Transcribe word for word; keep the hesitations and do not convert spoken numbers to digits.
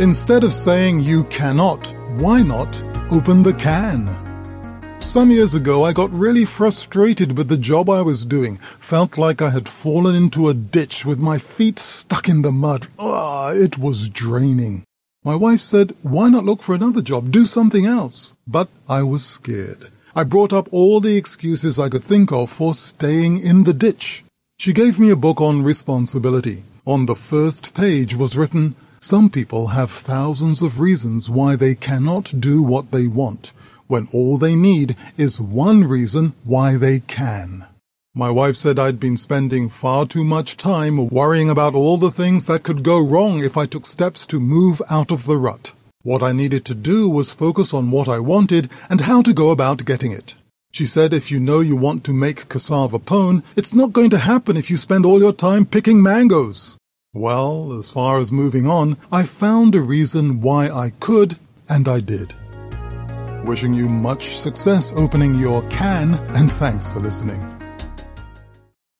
Instead of saying you cannot, why not open the can? Some years ago, I got really frustrated with the job I was doing. Felt like I had fallen into a ditch with my feet stuck in the mud. Ah, it was draining. My wife said, why not look for another job? Do something else. But I was scared. I brought up all the excuses I could think of for staying in the ditch. She gave me a book on responsibility. On the first page was written, some people have thousands of reasons why they cannot do what they want, when all they need is one reason why they can. My wife said I'd been spending far too much time worrying about all the things that could go wrong if I took steps to move out of the rut. What I needed to do was focus on what I wanted and how to go about getting it. She said if you know you want to make cassava pone, it's not going to happen if you spend all your time picking mangoes. Well, as far as moving on, I found a reason why I could, and I did. Wishing you much success opening your can, and thanks for listening.